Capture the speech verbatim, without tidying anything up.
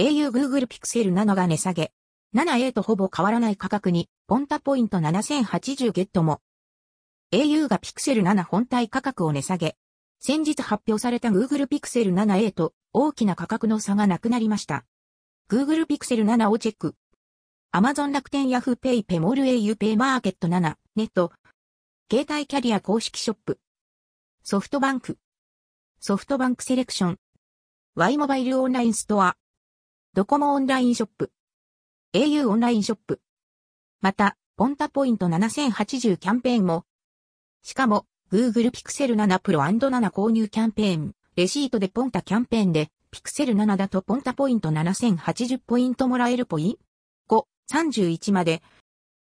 au Google Pixel セブン が値下げ。セブンエー とほぼ変わらない価格に、ポンタポイントななせんはちじゅうゲットも。au が Pixel セブン本体価格を値下げ。先日発表された Google Pixel セブンエー と大きな価格の差がなくなりました。Google Pixel セブンをチェック。Amazon 楽天ヤフーペイペモール au ペイマーケットセブンネット。携帯キャリア公式ショップ。ソフトバンク。ソフトバンクセレクション。Y モバイルオンラインストア。ドコモオンラインショップ。au オンラインショップ。また、ポンタポイントななせんはちじゅうキャンペーンも。しかも、Google Pixel セブン Pro セブン購入キャンペーン、レシートでポンタキャンペーンで、Pixel セブンだとポンタポイントななせんはちじゅうポイントもらえるポイントご、さんじゅういちまで